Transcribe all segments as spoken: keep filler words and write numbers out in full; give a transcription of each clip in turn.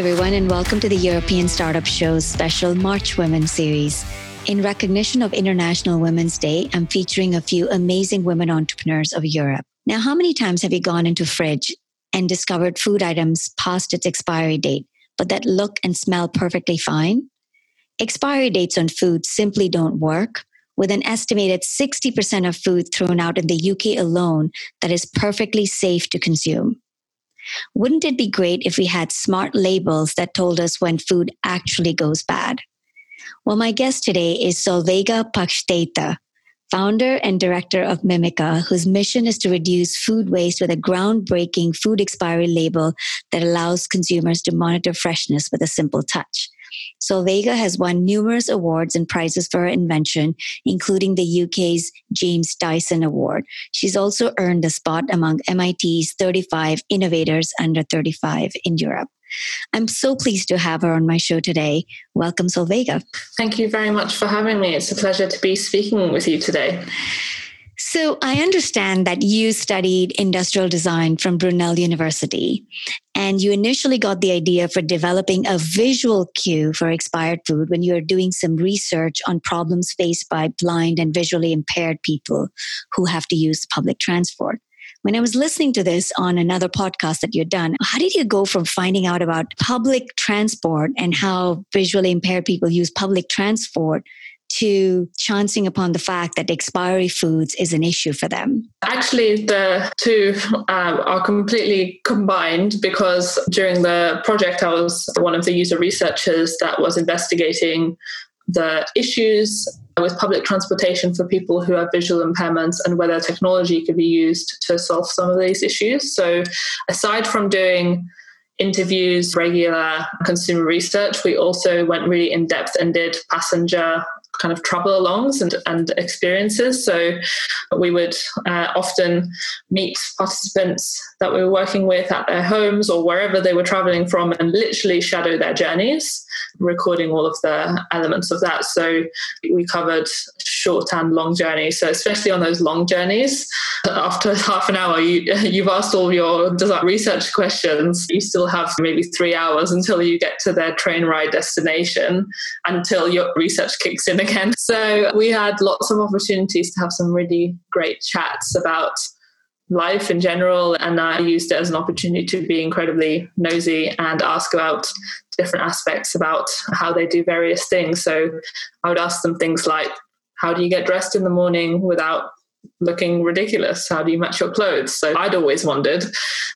Hi, everyone, and welcome to the European Startup Show's special March Women series. In recognition of International Women's Day, I'm featuring a few amazing women entrepreneurs of Europe. Now, how many times have you gone into fridge and discovered food items past its expiry date, but that look and smell perfectly fine? Expiry dates on food simply don't work, with an estimated sixty percent of food thrown out in the U K alone that is perfectly safe to consume. Wouldn't it be great if we had smart labels that told us when food actually goes bad? Well, my guest today is Solveiga Pakštaitė, founder and director of Mimica, whose mission is to reduce food waste with a groundbreaking food expiry label that allows consumers to monitor freshness with a simple touch. Solveiga has won numerous awards and prizes for her invention, including the U K's James Dyson Award. She's also earned a spot among M I T's thirty-five innovators under thirty-five in Europe. I'm so pleased to have her on my show today. Welcome, Solveiga. Thank you very much for having me. It's a pleasure to be speaking with you today. So I understand that you studied industrial design from Brunel University, and you initially got the idea for developing a visual cue for expired food when you were doing some research on problems faced by blind and visually impaired people who have to use public transport. When I was listening to this on another podcast that you'd done, how did you go from finding out about public transport and how visually impaired people use public transport to chancing upon the fact that expiry foods is an issue for them? Actually, the two um, are completely combined, because during the project, I was one of the user researchers that was investigating the issues with public transportation for people who have visual impairments and whether technology could be used to solve some of these issues. So aside from doing interviews, regular consumer research, we also went really in depth and did passenger kind of travel alongs and, and experiences. So we would uh, often meet participants that we were working with at their homes or wherever they were traveling from and literally shadow their journeys, recording all of the elements of that. So we covered short and long journeys. So especially on those long journeys, after half an hour, you, you've asked all your research questions. You still have maybe three hours until you get to their train ride destination, until your research kicks in again. So we had lots of opportunities to have some really great chats about life in general. And I used it as an opportunity to be incredibly nosy and ask about different aspects about how they do various things. So I would ask them things like, how do you get dressed in the morning without looking ridiculous? How do you match your clothes? So I'd always wondered.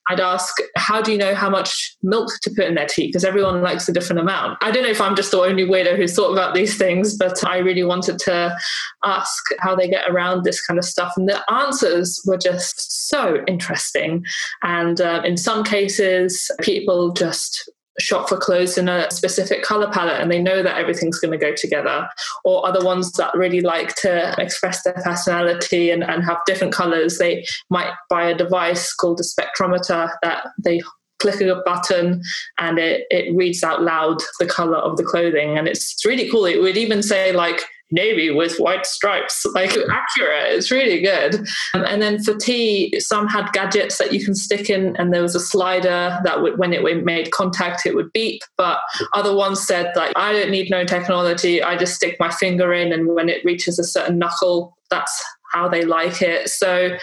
I'd ask, how do you know how much milk to put in their tea? Because everyone likes a different amount. I don't know if I'm just the only weirdo who's thought about these things, but I really wanted to ask how they get around this kind of stuff. And the answers were just so interesting. And uh, in some cases, people just shop for clothes in a specific color palette and they know that everything's going to go together, or other ones that really like to express their personality and, and have different colors. They might buy a device called a spectrometer that they click a button and it, it reads out loud the color of the clothing. And it's really cool. It would even say like navy with white stripes, like accurate. It's really good. Um, and then for tea, some had gadgets that you can stick in, and there was a slider that would, when it made contact, it would beep. But other ones said like, I don't need no technology. I just stick my finger in, and when it reaches a certain knuckle, that's how they like it. So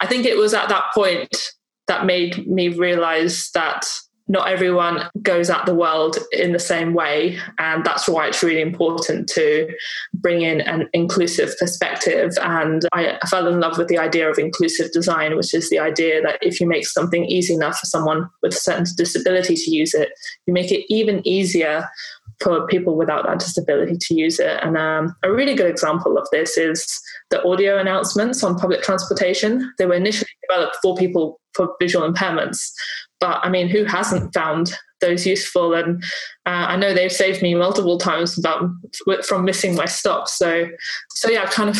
I think it was at that point that made me realize that not everyone goes at the world in the same way. And that's why it's really important to bring in an inclusive perspective. And I fell in love with the idea of inclusive design, which is the idea that if you make something easy enough for someone with a certain disability to use it, you make it even easier for people without that disability to use it. And um, a really good example of this is the audio announcements on public transportation. They were initially developed for people for visual impairments. But I mean, who hasn't found those useful? And uh, I know they've saved me multiple times about, from missing my stop. So, so yeah, kind of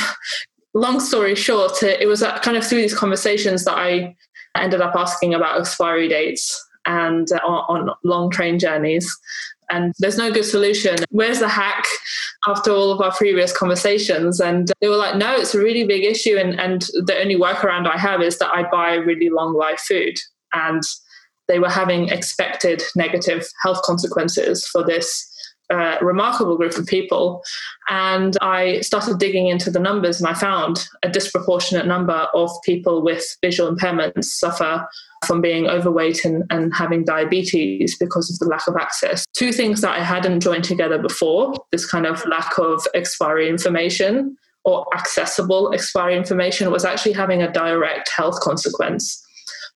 long story short, it was kind of through these conversations that I ended up asking about expiry dates and uh, on long train journeys. And there's no good solution. Where's the hack after all of our previous conversations? And they were like, no, it's a really big issue. And, and the only workaround I have is that I buy really long life food. And they were having expected negative health consequences for this uh, remarkable group of people. And I started digging into the numbers, and I found a disproportionate number of people with visual impairments suffer from being overweight and, and having diabetes because of the lack of access. Two things that I hadn't joined together before, this kind of lack of expiry information or accessible expiry information, was actually having a direct health consequence.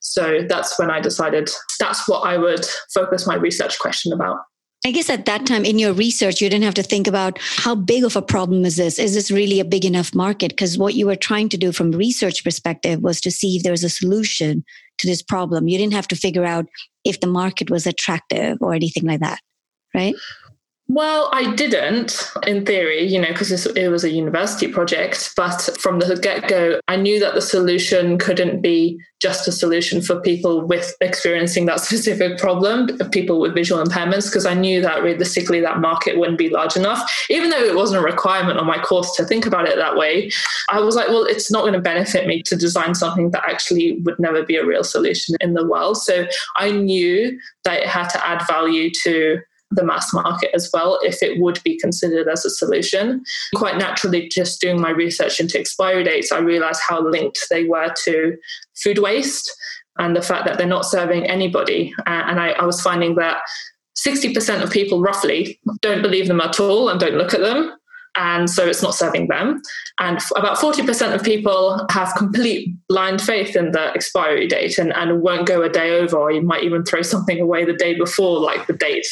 So that's when I decided that's what I would focus my research question about. I guess at that time in your research, you didn't have to think about how big of a problem is this? Is this really a big enough market? Because what you were trying to do from a research perspective was to see if there was a solution to this problem. You didn't have to figure out if the market was attractive or anything like that, right? Well, I didn't in theory, you know, because it was a university project. But from the get-go, I knew that the solution couldn't be just a solution for people with experiencing that specific problem, people with visual impairments, because I knew that realistically that market wouldn't be large enough. Even though it wasn't a requirement on my course to think about it that way, I was like, well, it's not going to benefit me to design something that actually would never be a real solution in the world. So I knew that it had to add value to the mass market as well, if it would be considered as a solution. Quite naturally, just doing my research into expiry dates, I realized how linked they were to food waste and the fact that they're not serving anybody. Uh, and I, I was finding that sixty percent of people roughly don't believe them at all and don't look at them. And so it's not serving them. And about forty percent of people have complete blind faith in the expiry date and, and won't go a day over, or you might even throw something away the day before, like the date.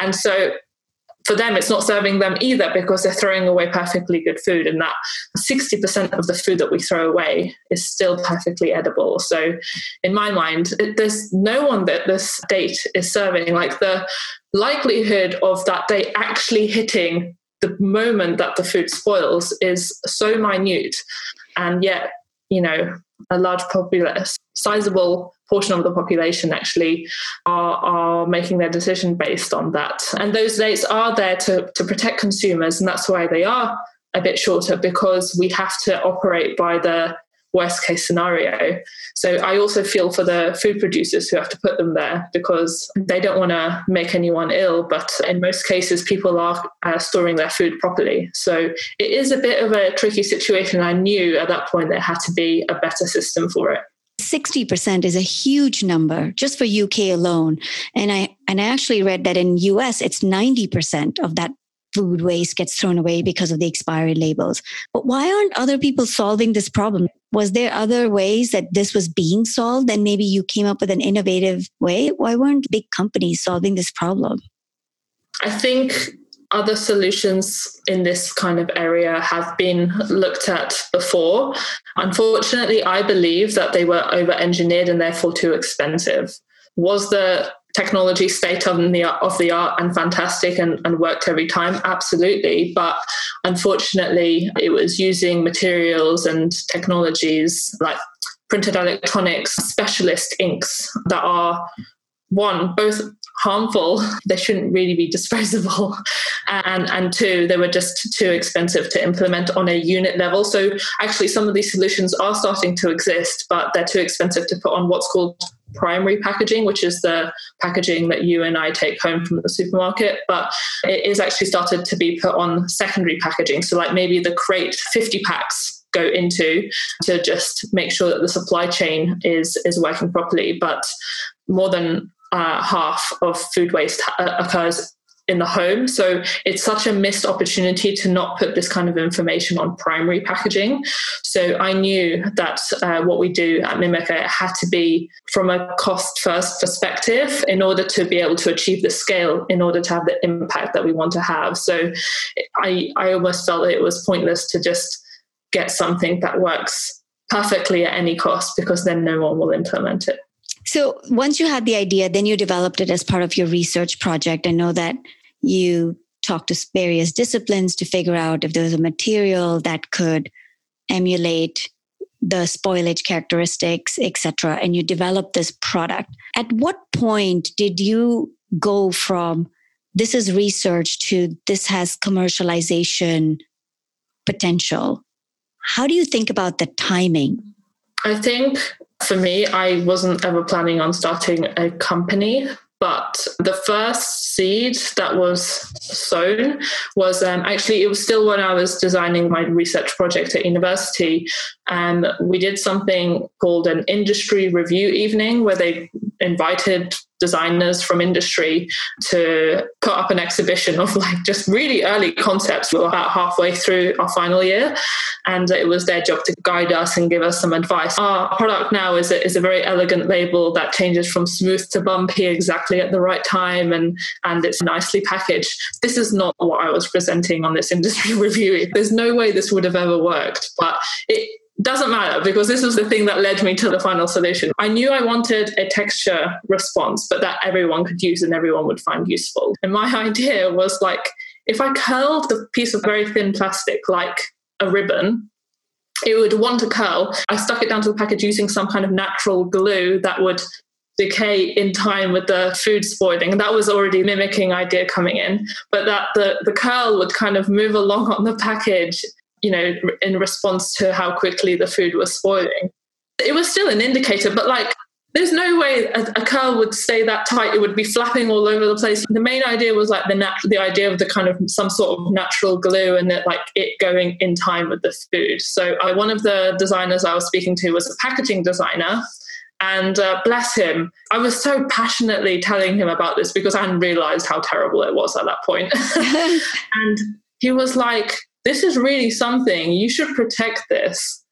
And so for them, it's not serving them either, because they're throwing away perfectly good food. And that sixty percent of the food that we throw away is still perfectly edible. So in my mind, it, there's no one that this date is serving. Like, the likelihood of that date actually hitting the moment that the food spoils is so minute, and yet, you know, a large populace, sizable portion of the population actually are, are making their decision based on that. And those dates are there to, to protect consumers, and that's why they are a bit shorter, because we have to operate by the worst case scenario. So I also feel for the food producers who have to put them there, because they don't want to make anyone ill. But in most cases, people are uh, storing their food properly. So it is a bit of a tricky situation. I knew at that point there had to be a better system for it. sixty percent is a huge number just for U K alone. And I, and I actually read that in U S, it's ninety percent of that food waste gets thrown away because of the expiry labels. But why aren't other people solving this problem? Was there other ways that this was being solved? And maybe you came up with an innovative way. Why weren't big companies solving this problem? I think other solutions in this kind of area have been looked at before. Unfortunately, I believe that they were over-engineered and therefore too expensive. Was the technology state of the, of the art and fantastic and, and worked every time? Absolutely. But unfortunately, it was using materials and technologies like printed electronics, specialist inks that are, one, both harmful, they shouldn't really be disposable, and, and two, they were just too expensive to implement on a unit level. So actually, some of these solutions are starting to exist, but they're too expensive to put on what's called primary packaging, which is the packaging that you and I take home from the supermarket, but it is actually started to be put on secondary packaging. So like maybe the crate fifty packs go into to just make sure that the supply chain is, is working properly. But more than uh, half of food waste ha- occurs in the home. So it's such a missed opportunity to not put this kind of information on primary packaging. So I knew that uh, what we do at Mimica had to be from a cost-first perspective in order to be able to achieve the scale, in order to have the impact that we want to have. So I, I almost felt it was pointless to just get something that works perfectly at any cost, because then no one will implement it. So once you had the idea, then you developed it as part of your research project. I know that you talked to various disciplines to figure out if there was a material that could emulate the spoilage characteristics, et cetera. And you developed this product. At what point did you go from this is research to this has commercialization potential? How do you think about the timing? I think For me, I wasn't ever planning on starting a company, but the first seed that was sown was um, actually, it was still when I was designing my research project at university. And we did something called an industry review evening where they invited designers from industry to put up an exhibition of like just really early concepts. We were about halfway through our final year, and it was their job to guide us and give us some advice. Our product now is a, is a very elegant label that changes from smooth to bumpy exactly at the right time, and, and it's nicely packaged. This is not what I was presenting on this industry review. There's no way this would have ever worked, but it doesn't matter because this was the thing that led me to the final solution. I knew I wanted a texture response, but that everyone could use and everyone would find useful. And my idea was like, if I curled the piece of very thin plastic like a ribbon, it would want to curl. I stuck it down to the package using some kind of natural glue that would decay in time with the food spoiling. And that was already mimicking idea coming in, but that the, the curl would kind of move along on the package, you know, in response to how quickly the food was spoiling. It was still an indicator, but like, there's no way a, a curl would stay that tight. It would be flapping all over the place. The main idea was like the nat- the idea of the kind of some sort of natural glue and that like it going in time with the food. So I, one of the designers I was speaking to was a packaging designer, and uh, bless him, I was so passionately telling him about this because I hadn't realized how terrible it was at that point. And he was like, this is really something. You should protect this.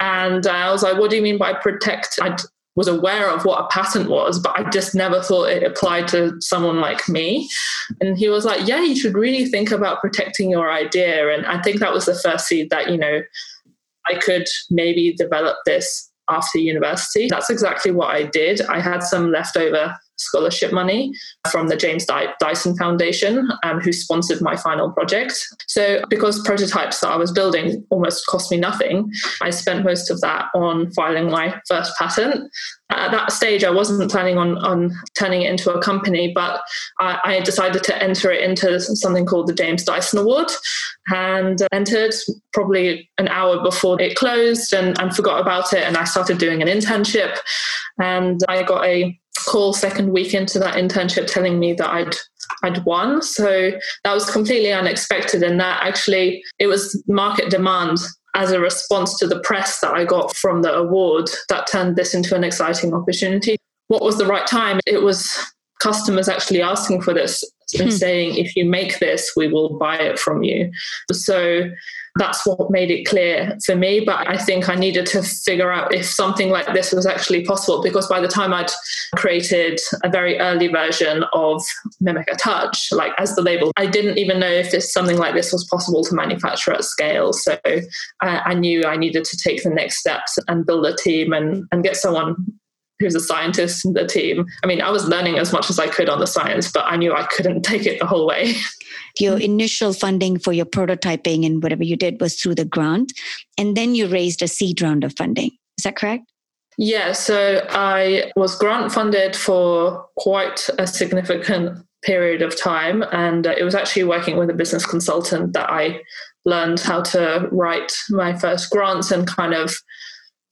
And uh, I was like, what do you mean by protect? I d- was aware of what a patent was, but I just never thought it applied to someone like me. And he was like, yeah, you should really think about protecting your idea. And I think that was the first seed that, you know, I could maybe develop this after university. That's exactly what I did. I had some leftover scholarship money from the James Dyson Foundation, um, who sponsored my final project. So because prototypes that I was building almost cost me nothing, I spent most of that on filing my first patent. At that stage, I wasn't planning on, on turning it into a company, but I, I decided to enter it into something called the James Dyson Award, and entered probably an hour before it closed and, and forgot about it. And I started doing an internship, and I got a call second week into that internship telling me that I'd I'd won. So that was completely unexpected, and that actually it was market demand as a response to the press that I got from the award that turned this into an exciting opportunity. What was the right time? It was customers actually asking for this and hmm. saying, if you make this, we will buy it from you. So that's what made it clear for me. But I think I needed to figure out if something like this was actually possible, because by the time I'd created a very early version of Mimica Touch, like as the label, I didn't even know if this, something like this was possible to manufacture at scale. So I, I knew I needed to take the next steps and build a team and, and get someone who's a scientist in the team. I mean, I was learning as much as I could on the science, but I knew I couldn't take it the whole way. Your initial funding for your prototyping and whatever you did was through the grant. And then you raised a seed round of funding. Is that correct? Yeah. So I was grant funded for quite a significant period of time. And it was actually working with a business consultant that I learned how to write my first grants and kind of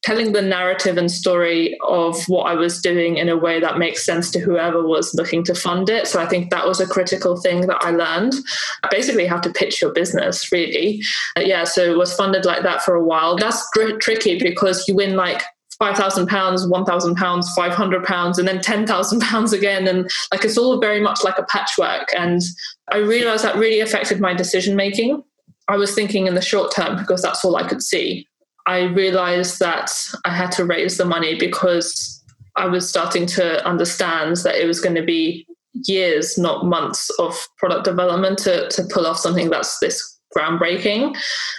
telling the narrative and story of what I was doing in a way that makes sense to whoever was looking to fund it. So I think that was a critical thing that I learned. Basically how to pitch your business, really. Uh, yeah, so it was funded like that for a while. That's tr- tricky because you win like five thousand pounds, one thousand pounds, five hundred pounds, and then ten thousand pounds again. And like it's all very much like a patchwork. And I realized that really affected my decision-making. I was thinking in the short term because that's all I could see. I realized that I had to raise the money because I was starting to understand that it was going to be years, not months of product development to, to pull off something that's this groundbreaking.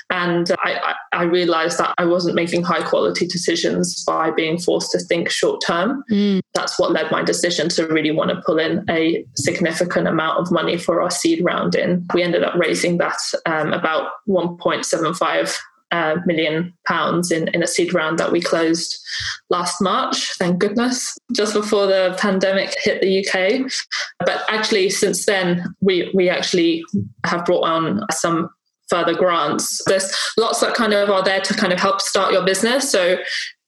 And I, I realized that I wasn't making high quality decisions by being forced to think short term. Mm. That's what led my decision to really want to pull in a significant amount of money for our seed round in. We ended up raising that um, about one point seven five Uh, million pounds in, in a seed round that we closed last March, thank goodness, just before the pandemic hit the U K. But actually, since then, we we actually have brought on some further grants. There's lots that kind of are there to kind of help start your business. So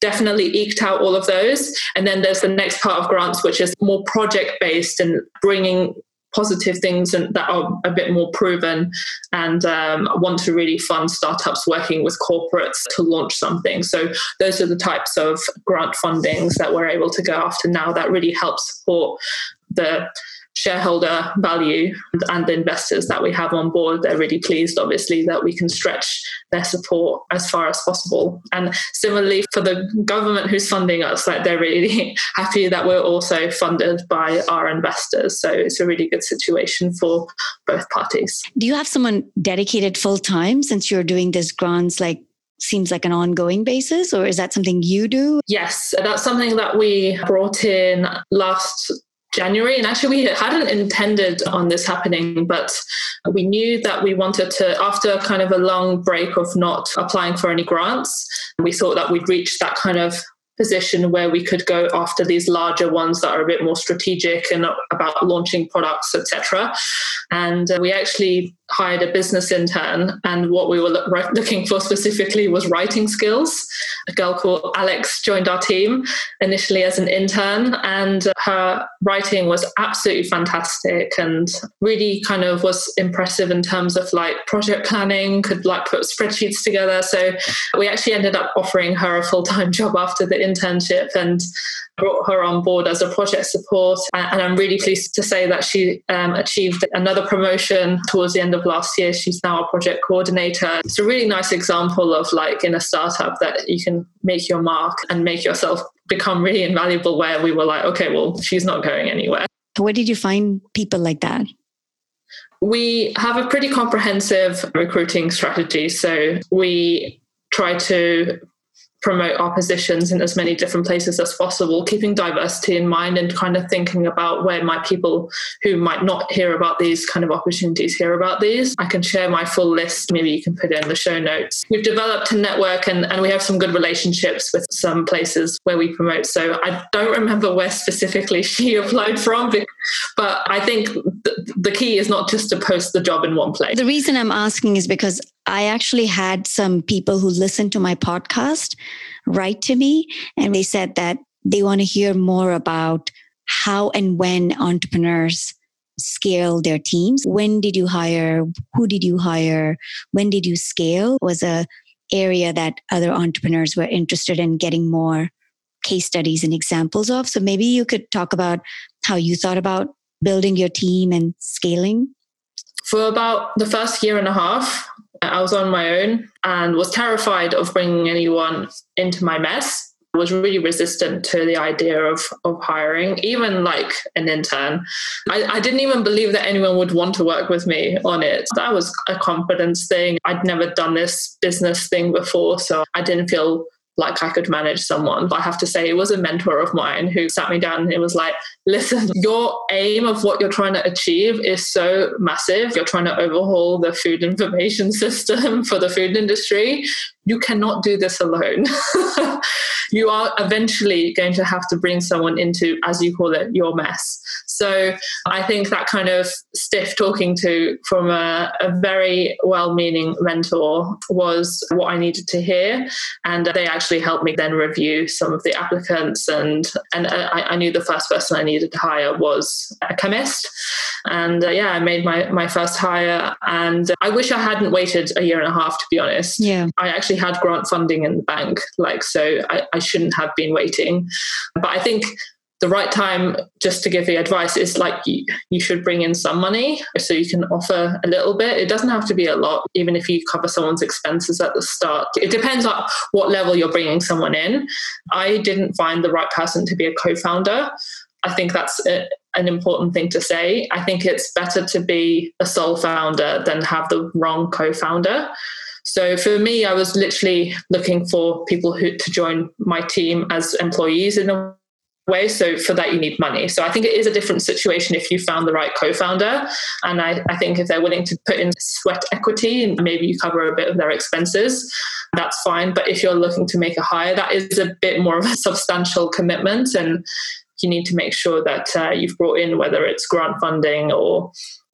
definitely eked out all of those. And then there's the next part of grants, which is more project-based and bringing positive things and that are a bit more proven, and um, want to really fund startups working with corporates to launch something. So those are the types of grant fundings that we're able to go after now that really help support the shareholder value and the investors that we have on board. They're really pleased, obviously, that we can stretch their support as far as possible. And similarly for the government who's funding us, like they're really happy that we're also funded by our investors. So it's a really good situation for both parties. Do you have someone dedicated full-time, since you're doing this grants, like seems like an ongoing basis, or is that something you do? Yes, that's something that we brought in last January. And actually we hadn't intended on this happening, but we knew that we wanted to, after kind of a long break of not applying for any grants, we thought that we'd reached that kind of position where we could go after these larger ones that are a bit more strategic and about launching products, et cetera. And we actually hired a business intern, and what we were look, looking for specifically was writing skills. A girl called Alex joined our team initially as an intern, and her writing was absolutely fantastic and really kind of was impressive in terms of like project planning, could like put spreadsheets together. So we actually ended up offering her a full-time job after the internship and brought her on board as a project support. And I'm really pleased to say that she um, achieved another promotion towards the end of last year. She's now a project coordinator. It's a really nice example of like in a startup that you can make your mark and make yourself become really invaluable, where we were like, okay, well, she's not going anywhere. Where did you find people like that? We have a pretty comprehensive recruiting strategy. So we try to promote our positions in as many different places as possible, keeping diversity in mind and kind of thinking about where my people who might not hear about these kind of opportunities hear about these. I can share my full list. Maybe you can put it in the show notes. We've developed a network, and, and we have some good relationships with some places where we promote. So I don't remember where specifically she applied from, but I think the, the key is not just to post the job in one place. The reason I'm asking is because I actually had some people who listened to my podcast write to me, and they said that they want to hear more about how and when entrepreneurs scale their teams. When did you hire? Who did you hire? When did you scale? Was an area that other entrepreneurs were interested in getting more case studies and examples of. So maybe you could talk about how you thought about building your team and scaling. For about the first year and a half, I was on my own and was terrified of bringing anyone into my mess. I was really resistant to the idea of, of hiring, even like an intern. I, I didn't even believe that anyone would want to work with me on it. That was a confidence thing. I'd never done this business thing before, so I didn't feel like I could manage someone. But I have to say, it was a mentor of mine who sat me down and it was like, listen, your aim of what you're trying to achieve is so massive. You're trying to overhaul the food information system for the food industry. You cannot do this alone. You are eventually going to have to bring someone into, as you call it, your mess. So I think that kind of stiff talking to from a, a very well-meaning mentor was what I needed to hear. And they actually helped me then review some of the applicants. And, and I, I knew the first person I needed to hire was a chemist. And uh, yeah, I made my, my first hire. And I wish I hadn't waited a year and a half, to be honest. Yeah, I actually had grant funding in the bank, like so I, I shouldn't have been waiting. But I think the right time, just to give you advice, is like you, you should bring in some money so you can offer a little bit. It doesn't have to be a lot, even if you cover someone's expenses at the start. It depends on what level you're bringing someone in. I didn't find the right person to be a co-founder. I think that's a, an important thing to say. I think it's better to be a sole founder than have the wrong co-founder. So for me, I was literally looking for people who to join my team as employees in a way. So for that, you need money. So I think it is a different situation if you found the right co-founder. And I, I think if they're willing to put in sweat equity and maybe you cover a bit of their expenses, that's fine. But if you're looking to make a hire, that is a bit more of a substantial commitment. And you need to make sure that uh, you've brought in, whether it's grant funding or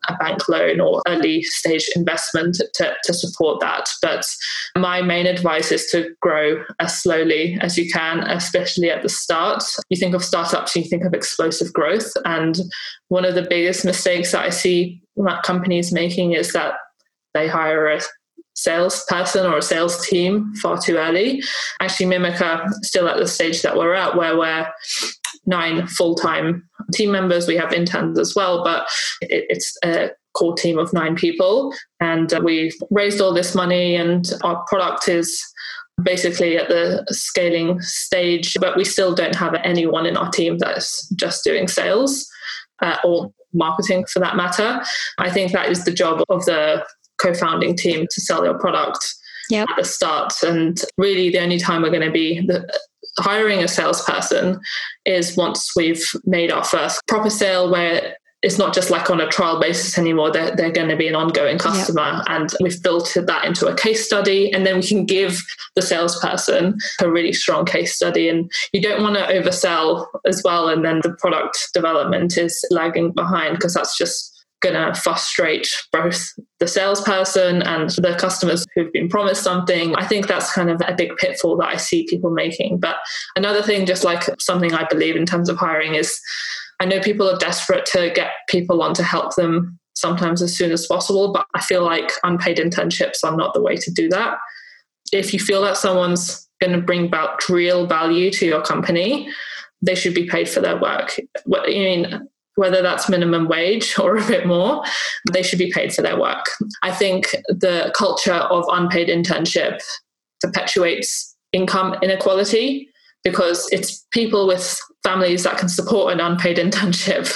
a bank loan or early stage investment to, to support that. But my main advice is to grow as slowly as you can, especially at the start. You think of startups, you think of explosive growth. And one of the biggest mistakes that I see companies making is that they hire a salesperson or a sales team far too early. Actually, Mimica still at the stage that we're at, where we're nine full-time team members. We have interns as well, but it, it's a core team of nine people. And uh, we've raised all this money and our product is basically at the scaling stage, but we still don't have anyone in our team that's just doing sales uh, or marketing for that matter. I think that is the job of the co-founding team to sell their product yep. at the start. And really the only time we're going to be the, hiring a salesperson is once we've made our first proper sale, where it's not just like on a trial basis anymore. They're, they're going to be an ongoing customer. Yep. And we've built that into a case study, and then we can give the salesperson a really strong case study. And you don't want to oversell as well. And then the product development is lagging behind, because that's just going to frustrate both the salesperson and the customers who've been promised something. I think that's kind of a big pitfall that I see people making. But another thing, just like something I believe in terms of hiring, is I know people are desperate to get people on to help them sometimes as soon as possible, but I feel like unpaid internships are not the way to do that. If you feel that someone's going to bring about real value to your company, they should be paid for their work. What, I mean, whether that's minimum wage or a bit more, they should be paid for their work. I think the culture of unpaid internship perpetuates income inequality, because it's people with families that can support an unpaid internship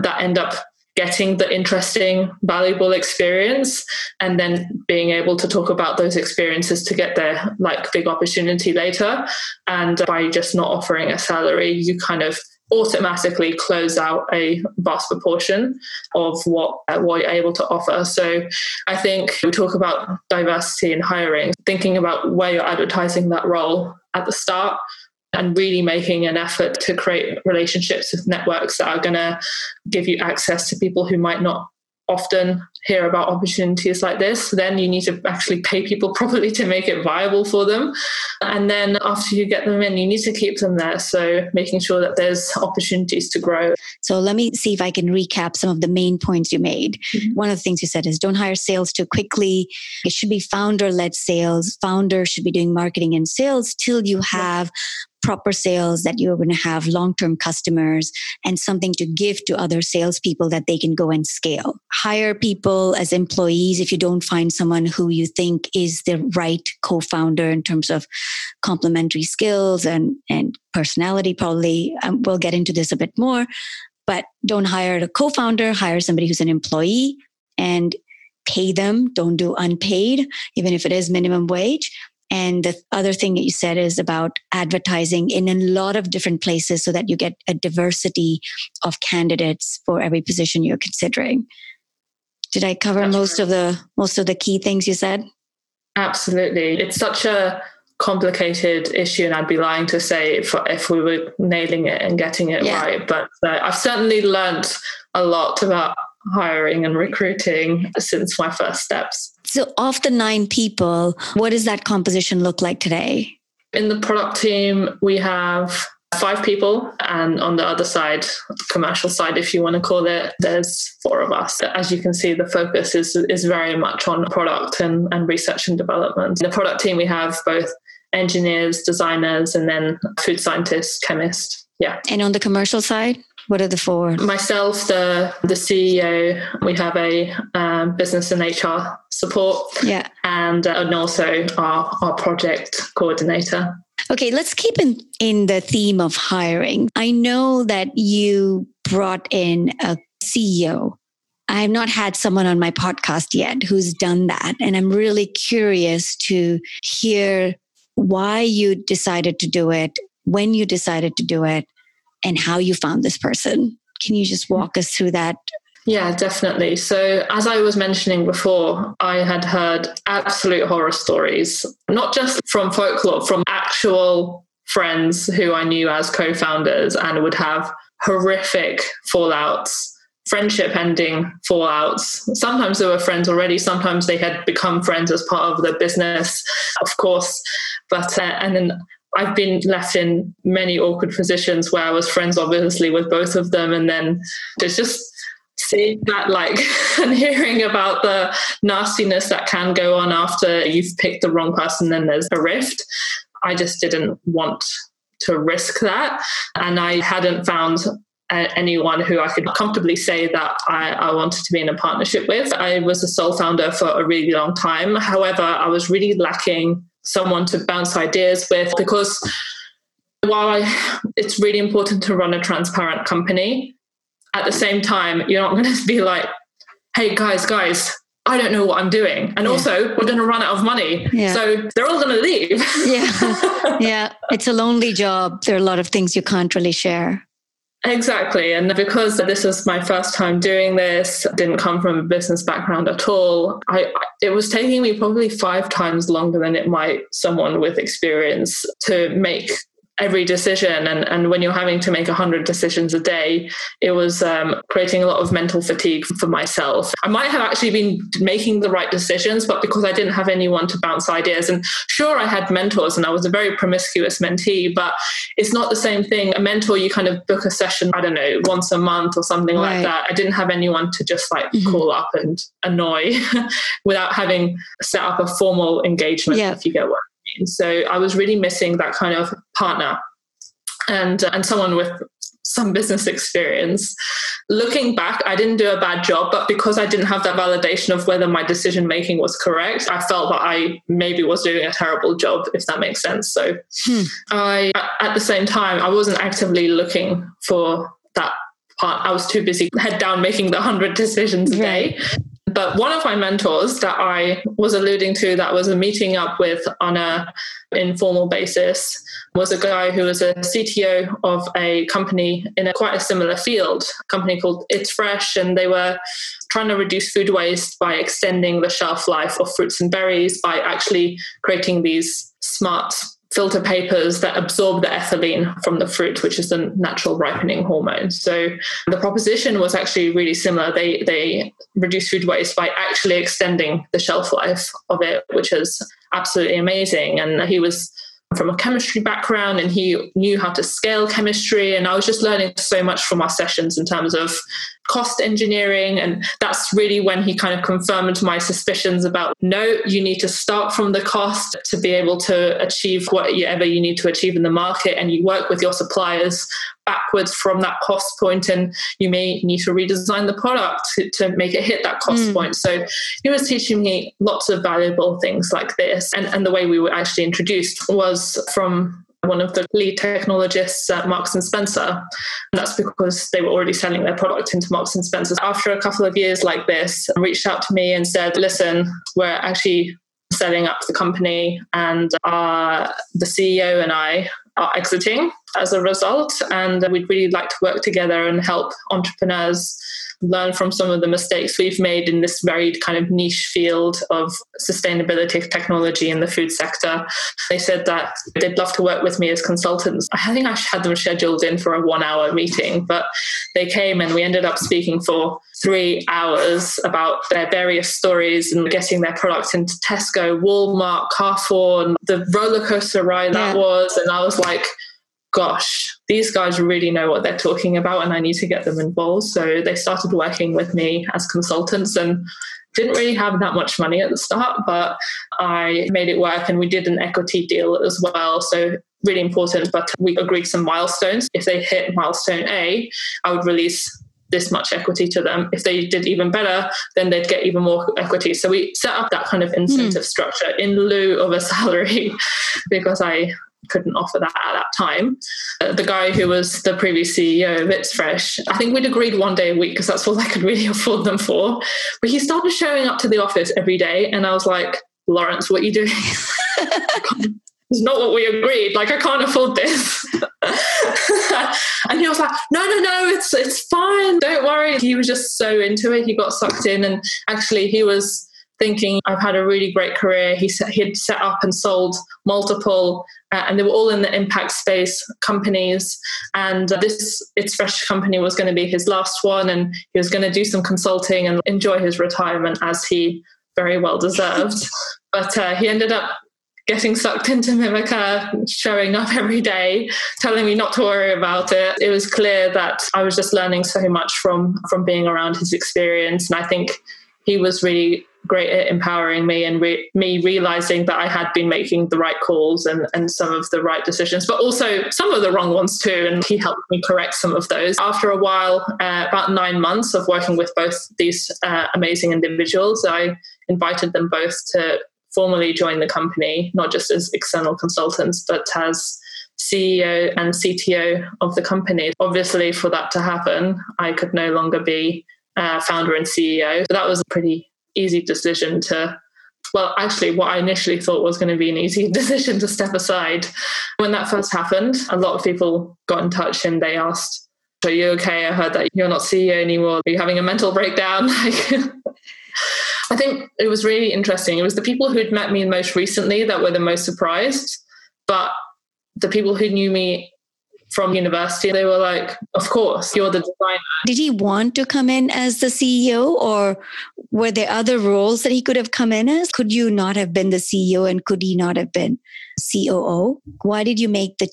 that end up getting the interesting, valuable experience, and then being able to talk about those experiences to get their like big opportunity later. And by just not offering a salary, you kind of automatically close out a vast proportion of what, uh, what you're able to offer. So I think we talk about diversity in hiring, thinking about where you're advertising that role at the start, and really making an effort to create relationships with networks that are going to give you access to people who might not often hear about opportunities like this. Then you need to actually pay people properly to make it viable for them. And then after you get them in, you need to keep them there. So making sure that there's opportunities to grow. So let me see if I can recap some of the main points you made. Mm-hmm. One of the things you said is don't hire sales too quickly. It should be founder-led sales. Founder should be doing marketing and sales till you have proper sales, that you're going to have long-term customers and something to give to other salespeople that they can go and scale. Hire people as employees if you don't find someone who you think is the right co-founder in terms of complementary skills and, and personality probably. Um, we'll get into this a bit more, but don't hire a co-founder, hire somebody who's an employee and pay them. Don't do unpaid, even if it is minimum wage. And the other thing that you said is about advertising in a lot of different places so that you get a diversity of candidates for every position you're considering. Did I cover That's most true. of the most of the key things you said? Absolutely. It's such a complicated issue, and I'd be lying to say if, if we were nailing it and getting it yeah. right. But uh, I've certainly learned a lot about hiring and recruiting since my first steps. So of the nine people, what does that composition look like today? In the product team, we have five people. And on the other side, commercial side, if you want to call it, there's four of us. As you can see, the focus is is very much on product and, and research and development. In the product team, we have both engineers, designers, and then food scientists, chemists. Yeah. And on the commercial side? What are the four? Myself, the the C E O, we have a um, business and H R support. Yeah. And, uh, and also our, our project coordinator. Okay, let's keep in, in the theme of hiring. I know that you brought in a C E O. I have not had someone on my podcast yet who's done that. And I'm really curious to hear why you decided to do it, when you decided to do it, and how you found this person. Can you just walk us through that? Yeah, definitely. So as I was mentioning before, I had heard absolute horror stories, not just from folklore, from actual friends who I knew as co-founders, and would have horrific fallouts friendship ending fallouts. Sometimes they were friends already, sometimes they had become friends as part of the business, of course. But, uh, and then I've been left in many awkward positions where I was friends, obviously, with both of them. And then there's just seeing that, like, and hearing about the nastiness that can go on after you've picked the wrong person, then there's a rift. I just didn't want to risk that. And I hadn't found anyone who I could comfortably say that I, I wanted to be in a partnership with. I was a sole founder for a really long time. However, I was really lacking someone to bounce ideas with, because while I, it's really important to run a transparent company, at the same time, you're not going to be like, hey, guys, guys, I don't know what I'm doing. And yeah. also, we're going to run out of money. Yeah. So they're all going to leave. yeah, yeah. It's a lonely job. There are a lot of things you can't really share. Exactly. And because this was my first time doing this, didn't come from a business background at all, I, it was taking me probably five times longer than it might someone with experience to make every decision. And, and when you're having to make one hundred decisions a day, it was um, creating a lot of mental fatigue for myself. I might have actually been making the right decisions, but because I didn't have anyone to bounce ideas, and sure, I had mentors and I was a very promiscuous mentee, but it's not the same thing. A mentor, you kind of book a session, I don't know, once a month or something right. like that. I didn't have anyone to just like mm-hmm. call up and annoy without having set up a formal engagement, yeah. if you get what. So I was really missing that kind of partner and, uh, and someone with some business experience. Looking back, I didn't do a bad job, but because I didn't have that validation of whether my decision-making was correct, I felt that I maybe was doing a terrible job, if that makes sense. So hmm. I, at the same time, I wasn't actively looking for that part. I was too busy head down making the one hundred decisions a day. Right. But one of my mentors that I was alluding to that was a meeting up with on an informal basis was a guy who was a C T O of a company in a quite a similar field, a company called It's Fresh, and they were trying to reduce food waste by extending the shelf life of fruits and berries by actually creating these smart filter papers that absorb the ethylene from the fruit, which is the natural ripening hormone. So the proposition was actually really similar. They they reduce food waste by actually extending the shelf life of it, which is absolutely amazing. And he was from a chemistry background and he knew how to scale chemistry. And I was just learning so much from our sessions in terms of cost engineering. And that's really when he kind of confirmed my suspicions about, no, you need to start from the cost to be able to achieve whatever you need to achieve in the market. And you work with your suppliers backwards from that cost point, and you may need to redesign the product to, to make it hit that cost mm. point. So he was teaching me lots of valuable things like this. And, and the way we were actually introduced was from one of the lead technologists at Marks and Spencer. And that's because they were already selling their product into Marks and Spencer. After a couple of years like this, reached out to me and said, listen, we're actually selling up the company and uh, the C E O and I are exiting as a result. And we'd really like to work together and help entrepreneurs learn from some of the mistakes we've made in this very kind of niche field of sustainability technology in the food sector. They said that they'd love to work with me as consultants. I think I had them scheduled in for a one hour meeting, but they came and we ended up speaking for three hours about their various stories and getting their products into Tesco, Walmart, Carrefour, and the roller coaster ride that yeah. was. And I was like, gosh, these guys really know what they're talking about and I need to get them involved. So they started working with me as consultants and didn't really have that much money at the start, but I made it work and we did an equity deal as well. So really important, but we agreed some milestones. If they hit milestone A, I would release this much equity to them. If they did even better, then they'd get even more equity. So we set up that kind of incentive mm. structure in lieu of a salary because I couldn't offer that at that time. Uh, the guy who was the previous C E O of It's Fresh, I think we'd agreed one day a week because that's all I could really afford them for. But he started showing up to the office every day and I was like, Lawrence, what are you doing? It's not what we agreed. Like, I can't afford this. And he was like, no, no, no, it's it's fine. Don't worry. He was just so into it. He got sucked in and actually he was thinking, I've had a really great career. He had set up and sold multiple, uh, and they were all in the impact space companies. And uh, this It's Fresh company was going to be his last one. And he was going to do some consulting and enjoy his retirement, as he very well deserved. But uh, he ended up getting sucked into Mimica, showing up every day, telling me not to worry about it. It was clear that I was just learning so much from, from being around his experience. And I think he was really great at empowering me and re- me realizing that I had been making the right calls and, and some of the right decisions, but also some of the wrong ones too. And he helped me correct some of those. After a while, uh, about nine months of working with both these uh, amazing individuals, I invited them both to formally join the company, not just as external consultants, but as C E O and C T O of the company. Obviously, for that to happen, I could no longer be uh, founder and C E O. So that was a pretty easy decision to, well, actually what I initially thought was going to be an easy decision to step aside. When that first happened, a lot of people got in touch and they asked, are you okay? I heard that you're not C E O anymore. Are you having a mental breakdown? I think it was really interesting. It was the people who'd met me most recently that were the most surprised, but the people who knew me from university, they were like, of course, you're the designer. Did he want to come in as the C E O, or were there other roles that he could have come in as? Could you not have been the C E O and could he not have been C O O? Why did you make the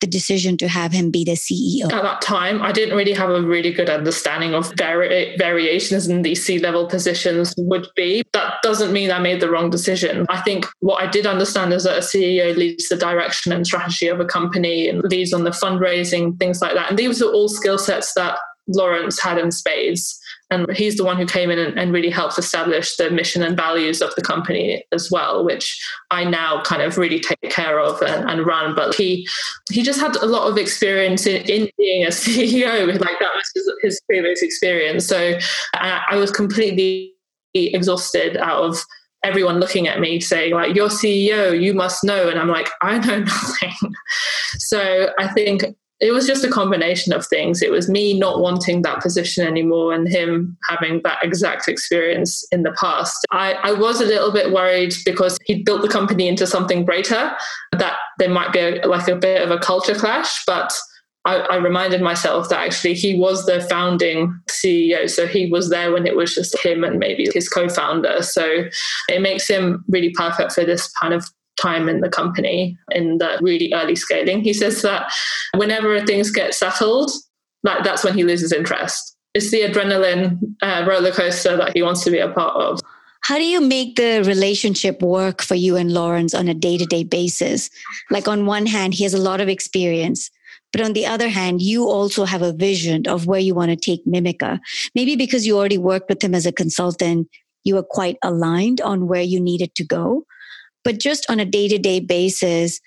the decision to have him be the C E O? At that time, I didn't really have a really good understanding of vari- variations in these C-level positions would be. That doesn't mean I made the wrong decision. I think what I did understand is that a C E O leads the direction and strategy of a company and leads on the fundraising, things like that. And these are all skill sets that Lawrence had in spades. And he's the one who came in and, and really helped establish the mission and values of the company as well, which I now kind of really take care of and, and run. But he he just had a lot of experience in, in being a C E O. Like, that was his, his previous experience. So uh, I was completely exhausted out of everyone looking at me saying, like, you're C E O, you must know. And I'm like, I know nothing. So I think it was just a combination of things. It was me not wanting that position anymore and him having that exact experience in the past. I, I was a little bit worried because he'd built the company into something greater, that there might be a, like a bit of a culture clash. But I, I reminded myself that actually he was the founding C E O. So he was there when it was just him and maybe his co-founder. So it makes him really perfect for this kind of time in the company in the really early scaling. He says that whenever things get settled, like, that's when he loses interest. It's the adrenaline uh, roller coaster that he wants to be a part of. How do you make the relationship work for you and Lawrence on a day-to-day basis? Like, on one hand, he has a lot of experience, but on the other hand, you also have a vision of where you want to take Mimica. Maybe because you already worked with him as a consultant, you were quite aligned on where you needed to go. But just on a day-to-day basis,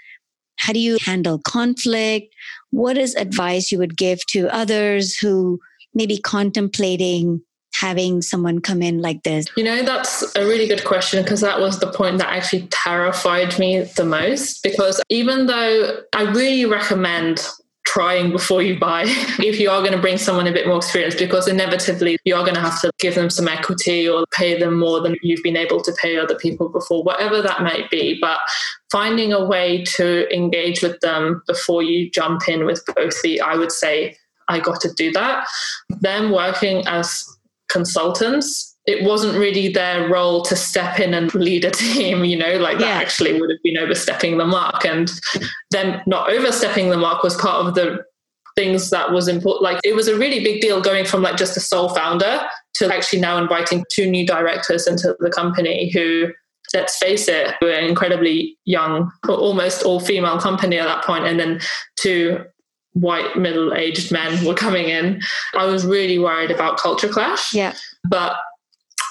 how do you handle conflict? What is advice you would give to others who may be contemplating having someone come in like this? You know, that's a really good question, because that was the point that actually terrified me the most. Because even though I really recommend trying before you buy, if you are going to bring someone a bit more experience, because inevitably you are going to have to give them some equity or pay them more than you've been able to pay other people before, whatever that might be. But finding a way to engage with them before you jump in with both the, I would say, I got to do that. Them working as consultants, it wasn't really their role to step in and lead a team, you know, like that yeah. actually would have been overstepping the mark. And then not overstepping the mark was part of the things that was important. Like, it was a really big deal going from like just a sole founder to actually now inviting two new directors into the company who, let's face it, were an incredibly young, almost all female company at that point. And then two white middle-aged men were coming in. I was really worried about culture clash. Yeah. But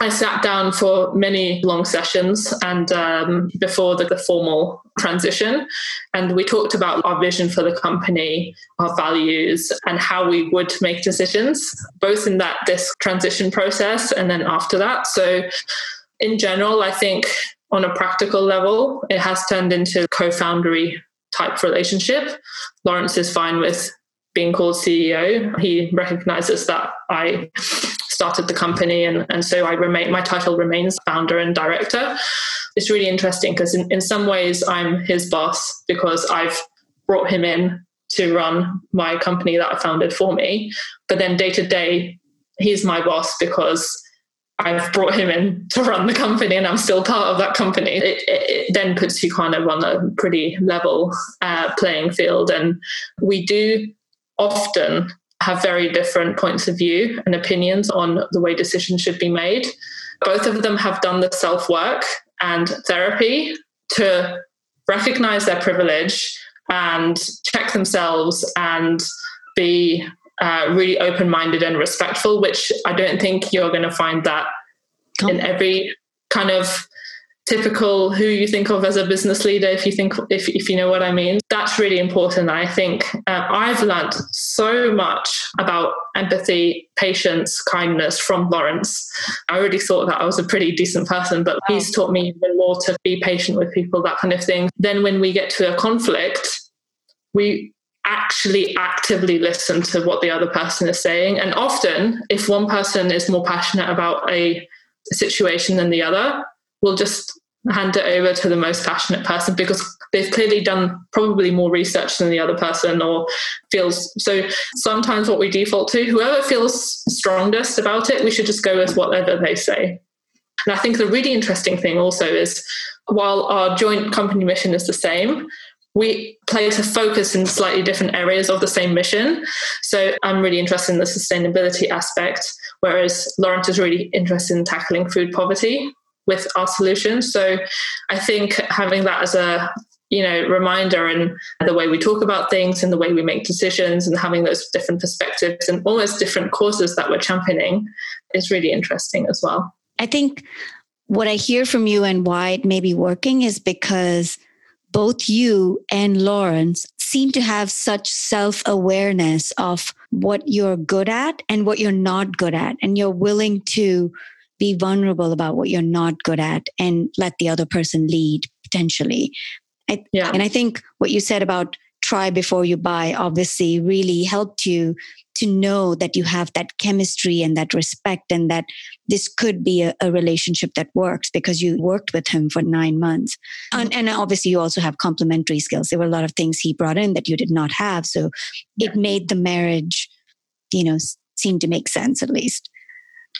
I sat down for many long sessions and um, before the, the formal transition, and we talked about our vision for the company, our values, and how we would make decisions, both in that this transition process and then after that. So in general, I think on a practical level, it has turned into a co-foundery type relationship. Lawrence is fine with being called C E O, he recognizes that I started the company, and, and so I remain, my title remains founder and director. It's really interesting because in, in some ways I'm his boss because I've brought him in to run my company that I founded for me. But then day to day, he's my boss because I've brought him in to run the company and I'm still part of that company. It, it, it then puts you kind of on a pretty level uh, playing field. And we do often have very different points of view and opinions on the way decisions should be made. Both of them have done the self-work and therapy to recognize their privilege and check themselves and be Uh, really open-minded and respectful, which I don't think you're going to find that oh. in every kind of typical who you think of as a business leader, if you think, if, if you know what I mean. That's really important. I think uh, I've learned so much about empathy, patience, kindness from Lawrence. I already thought that I was a pretty decent person, but wow. he's taught me even more to be patient with people, that kind of thing. Then when we get to a conflict, we actually actively listen to what the other person is saying. And often if one person is more passionate about a situation than the other, we'll just hand it over to the most passionate person because they've clearly done probably more research than the other person or feels. So sometimes what we default to, whoever feels strongest about it, we should just go with whatever they say. And I think the really interesting thing also is while our joint company mission is the same, we place a focus in slightly different areas of the same mission. So I'm really interested in the sustainability aspect, whereas Lawrence is really interested in tackling food poverty with our solutions. So I think having that as a, you know, reminder in the way we talk about things and the way we make decisions and having those different perspectives and almost different causes that we're championing is really interesting as well. I think what I hear from you and why it may be working is because both you and Lawrence seem to have such self-awareness of what you're good at and what you're not good at. And you're willing to be vulnerable about what you're not good at and let the other person lead potentially. I, yeah. And I think what you said about try before you buy obviously really helped you to know that you have that chemistry and that respect and that this could be a, a relationship that works because you worked with him for nine months. And, and obviously you also have complementary skills. There were a lot of things he brought in that you did not have. So yeah. it made the marriage, you know, seem to make sense at least.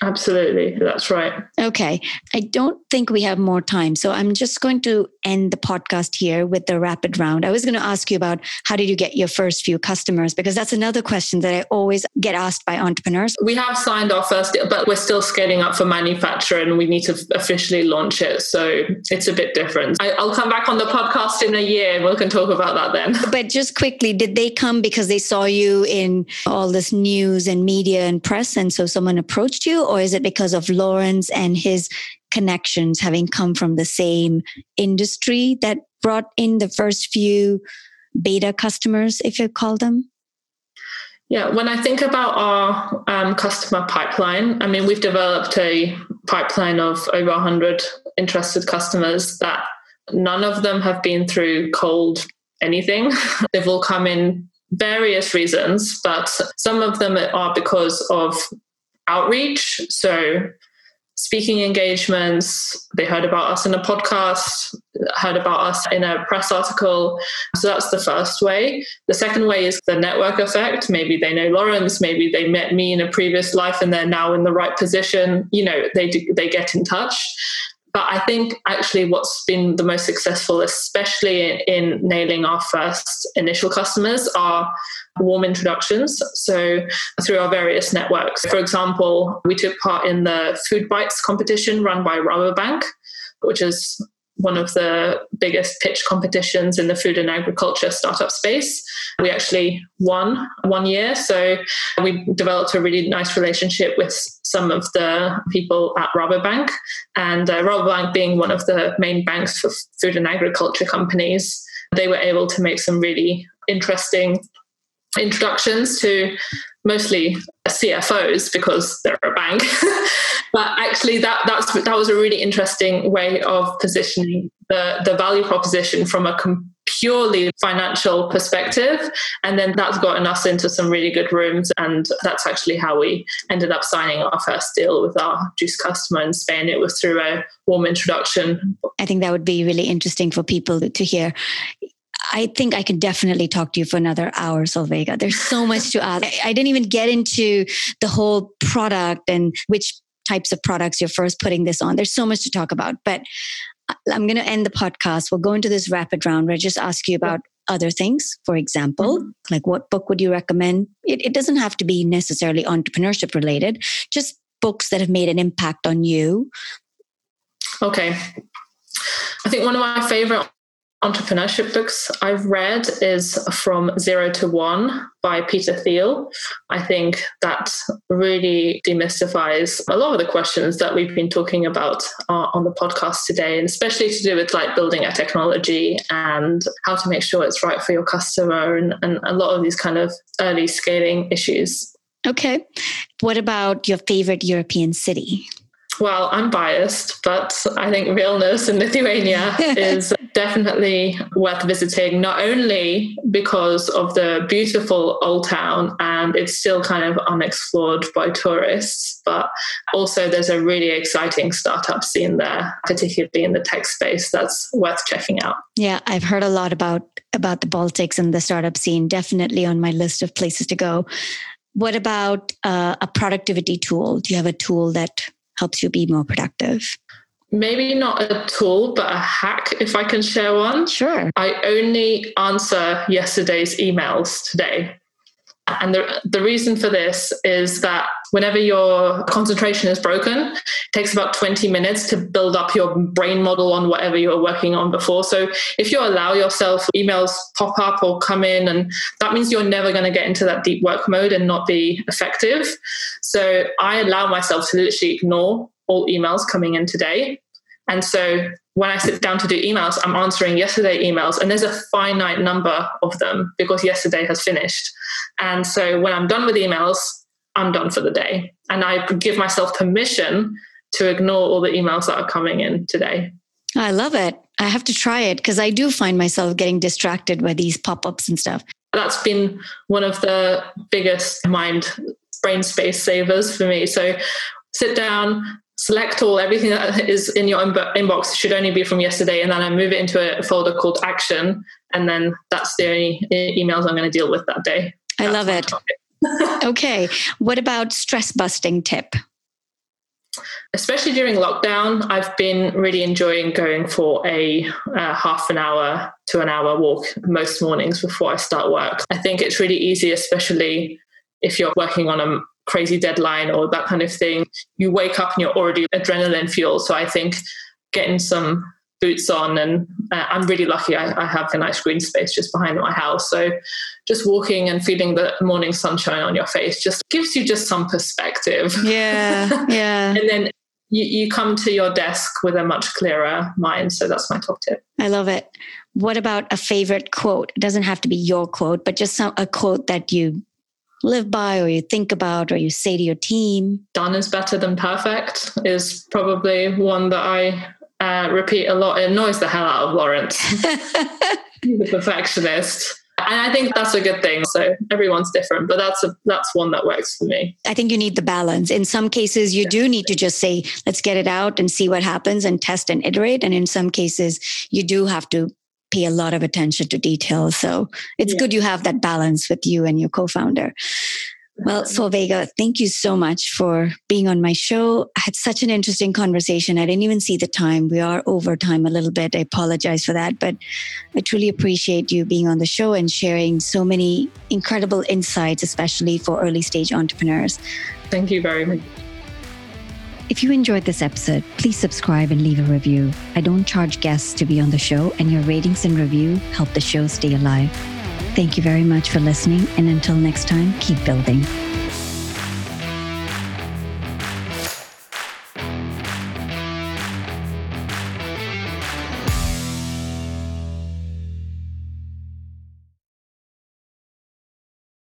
Absolutely. That's right. Okay. I don't think we have more time. So I'm just going to end the podcast here with the rapid round. I was going to ask you about how did you get your first few customers? Because that's another question that I always get asked by entrepreneurs. We have signed our first, but we're still scaling up for manufacture and we need to officially launch it. So it's a bit different. I, I'll come back on the podcast in a year and we can talk about that then. But just quickly, did they come because they saw you in all this news and media and press and so someone approached you? Or is it because of Lawrence and his connections having come from the same industry that brought in the first few beta customers, if you call them? Yeah, when I think about our um, customer pipeline, I mean, we've developed a pipeline of over one hundred interested customers that none of them have been through cold anything. They've all come in various reasons, but some of them are because of outreach. So speaking engagements, they heard about us in a podcast, heard about us in a press article. So that's the first way. The second way is the network effect. Maybe they know Lawrence, maybe they met me in a previous life and they're now in the right position. You know, they do, they get in touch. But I think actually what's been the most successful, especially in, in nailing our first initial customers, are warm introductions. So through our various networks. For example, we took part in the FoodBytes competition run by Rabobank, which is one of the biggest pitch competitions in the food and agriculture startup space. We actually won one year. So we developed a really nice relationship with some of the people at Rabobank, and uh, Rabobank being one of the main banks for food and agriculture companies. They were able to make some really interesting introductions to mostly C F Os because they're a bank. But actually that that's that was a really interesting way of positioning the, the value proposition from a com- purely financial perspective. And then that's gotten us into some really good rooms. And that's actually how we ended up signing our first deal with our juice customer in Spain. It was through a warm introduction. I think that would be really interesting for people to hear. I think I could definitely talk to you for another hour, Solveiga. There's so much to ask. I didn't even get into the whole product and which types of products you're first putting this on. There's so much to talk about, but I'm going to end the podcast. We'll go into this rapid round where I just ask you about other things. For example, mm-hmm. like what book would you recommend? It, it doesn't have to be necessarily entrepreneurship related, just books that have made an impact on you. Okay. I think one of my favorite entrepreneurship books I've read is From Zero to One by Peter Thiel. I think that really demystifies a lot of the questions that we've been talking about uh, on the podcast today, and especially to do with like building a technology and how to make sure it's right for your customer and, and a lot of these kind of early scaling issues. Okay. What about your favorite European city? Well, I'm biased, but I think Vilnius in Lithuania is definitely worth visiting, not only because of the beautiful old town and it's still kind of unexplored by tourists, but also there's a really exciting startup scene there, particularly in the tech space, that's worth checking out. Yeah, I've heard a lot about, about the Baltics and the startup scene, definitely on my list of places to go. What about uh, a productivity tool? Do you have a tool that helps you be more productive? Maybe not a tool, but a hack, if I can share one. Sure. I only answer yesterday's emails today. And the the reason for this is that whenever your concentration is broken, it takes about twenty minutes to build up your brain model on whatever you were working on before. So if you allow yourself emails pop up or come in, and that means you're never going to get into that deep work mode and not be effective. So I allow myself to literally ignore all emails coming in today. And so when I sit down to do emails, I'm answering yesterday emails, and there's a finite number of them because yesterday has finished. And so when I'm done with emails, I'm done for the day. And I give myself permission to ignore all the emails that are coming in today. I love it. I have to try it because I do find myself getting distracted by these pop-ups and stuff. That's been one of the biggest mind brain space savers for me. So sit down, select all, everything that is in your inbo- inbox should only be from yesterday. And then I move it into a folder called action. And then that's the only e- emails I'm going to deal with that day. I that's love it. Okay. What about stress busting tip? Especially during lockdown, I've been really enjoying going for a uh, half an hour to an hour walk most mornings before I start work. I think it's really easy, especially if you're working on a crazy deadline or that kind of thing. You wake up and you're already adrenaline fueled. So I think getting some boots on, and uh, I'm really lucky I, I have a nice green space just behind my house. So just walking and feeling the morning sunshine on your face just gives you just some perspective. Yeah, yeah. And then you, you come to your desk with a much clearer mind. So that's my top tip. I love it. What about a favorite quote? It doesn't have to be your quote, but just some, a quote that you live by or you think about or you say to your team? Done is better than perfect is probably one that I uh, repeat a lot. It annoys the hell out of Lawrence. He's a perfectionist. And I think that's a good thing. So everyone's different, but that's a, that's one that works for me. I think you need the balance. In some cases, you Definitely. do need to just say, let's get it out and see what happens and test and iterate. And in some cases, you do have to pay a lot of attention to detail. So it's yeah. good you have that balance with you and your co-founder. Well, Solveiga, thank you so much for being on my show. I had such an interesting conversation. I didn't even see the time. We are over time a little bit. I apologize for that, but I truly appreciate you being on the show and sharing so many incredible insights, especially for early stage entrepreneurs. Thank you very much. If you enjoyed this episode, please subscribe and leave a review. I don't charge guests to be on the show, and your ratings and review help the show stay alive. Thank you very much for listening, and until next time, keep building.